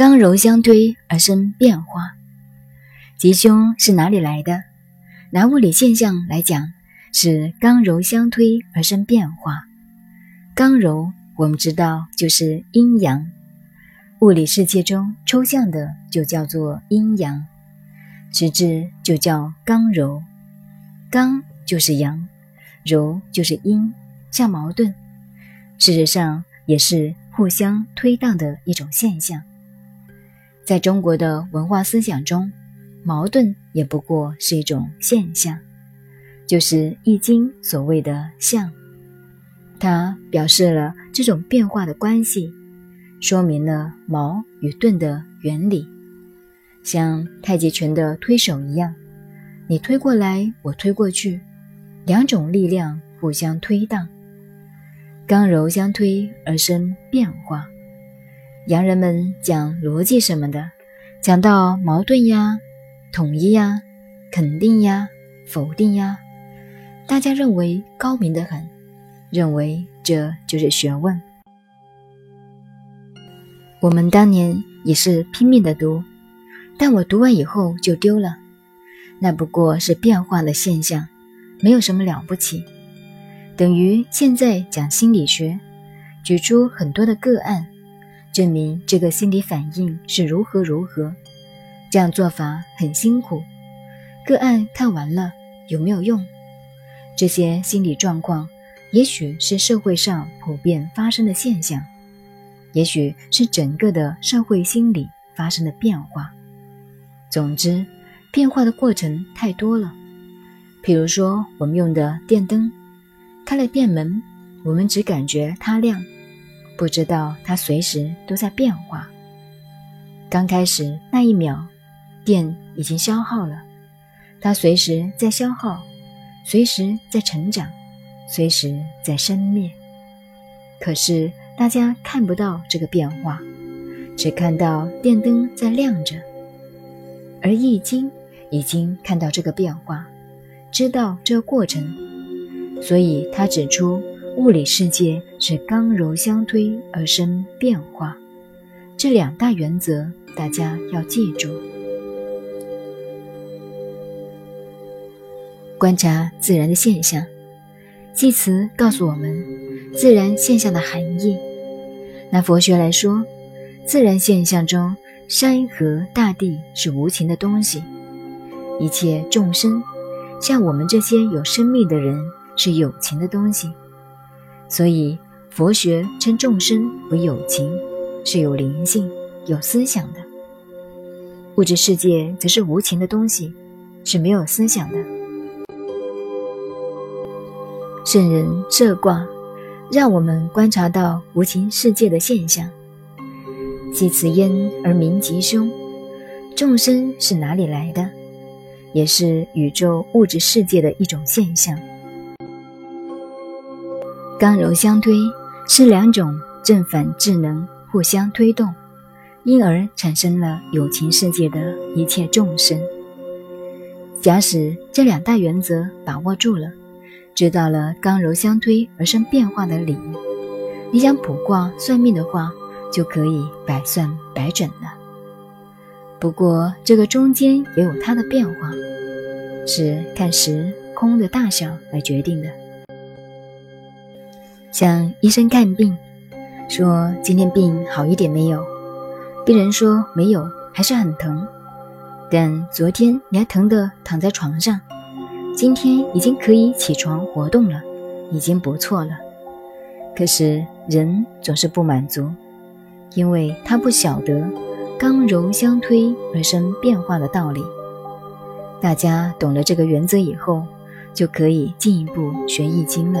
刚柔相推而生变化。吉凶是哪里来的？拿物理现象来讲，是刚柔相推而生变化。刚柔我们知道就是阴阳，物理世界中抽象的就叫做阴阳，实质就叫刚柔。刚就是阳，柔就是阴，像矛盾，事实上也是互相推荡的一种现象。在中国的文化思想中，矛盾也不过是一种现象，就是易经所谓的象，它表示了这种变化的关系，说明了矛与盾的原理。像太极拳的推手一样，你推过来我推过去，两种力量互相推荡，刚柔相推而生变化。洋人们讲逻辑什么的，讲到矛盾呀、统一呀、肯定呀、否定呀，大家认为高明得很，认为这就是学问。我们当年也是拼命的读，但我读完以后就丢了，那不过是变化的现象，没有什么了不起。等于现在讲心理学，举出很多的个案，证明这个心理反应是如何如何，这样做法很辛苦。个案看完了有没有用？这些心理状况也许是社会上普遍发生的现象，也许是整个的社会心理发生的变化。总之，变化的过程太多了。比如说我们用的电灯，开了电门，我们只感觉它亮，不知道它随时都在变化。刚开始那一秒，电已经消耗了，它随时在消耗，随时在成长，随时在生灭。可是大家看不到这个变化，只看到电灯在亮着。而易经已经看到这个变化，知道这个过程，所以他指出物理世界是刚柔相推而生变化，这两大原则大家要记住。观察自然的现象，济慈告诉我们自然现象的含义。拿佛学来说，自然现象中山河大地是无情的东西，一切众生像我们这些有生命的人是有情的东西，所以佛学称众生为有情，是有灵性有思想的。物质世界则是无情的东西，是没有思想的。圣人设卦，让我们观察到无情世界的现象。既此焉而民吉凶，众生是哪里来的？也是宇宙物质世界的一种现象。刚柔相推是两种正反智能互相推动，因而产生了有情世界的一切众生。假使这两大原则把握住了，知道了刚柔相推而生变化的理，你想卜卦算命的话，就可以百算百准了。不过这个中间也有它的变化，是看时空的大小来决定的。像医生看病，说今天病好一点没有，病人说没有，还是很疼，但昨天你还疼得躺在床上，今天已经可以起床活动了，已经不错了。可是人总是不满足，因为他不晓得刚柔相推而生变化的道理。大家懂了这个原则以后，就可以进一步学易经了。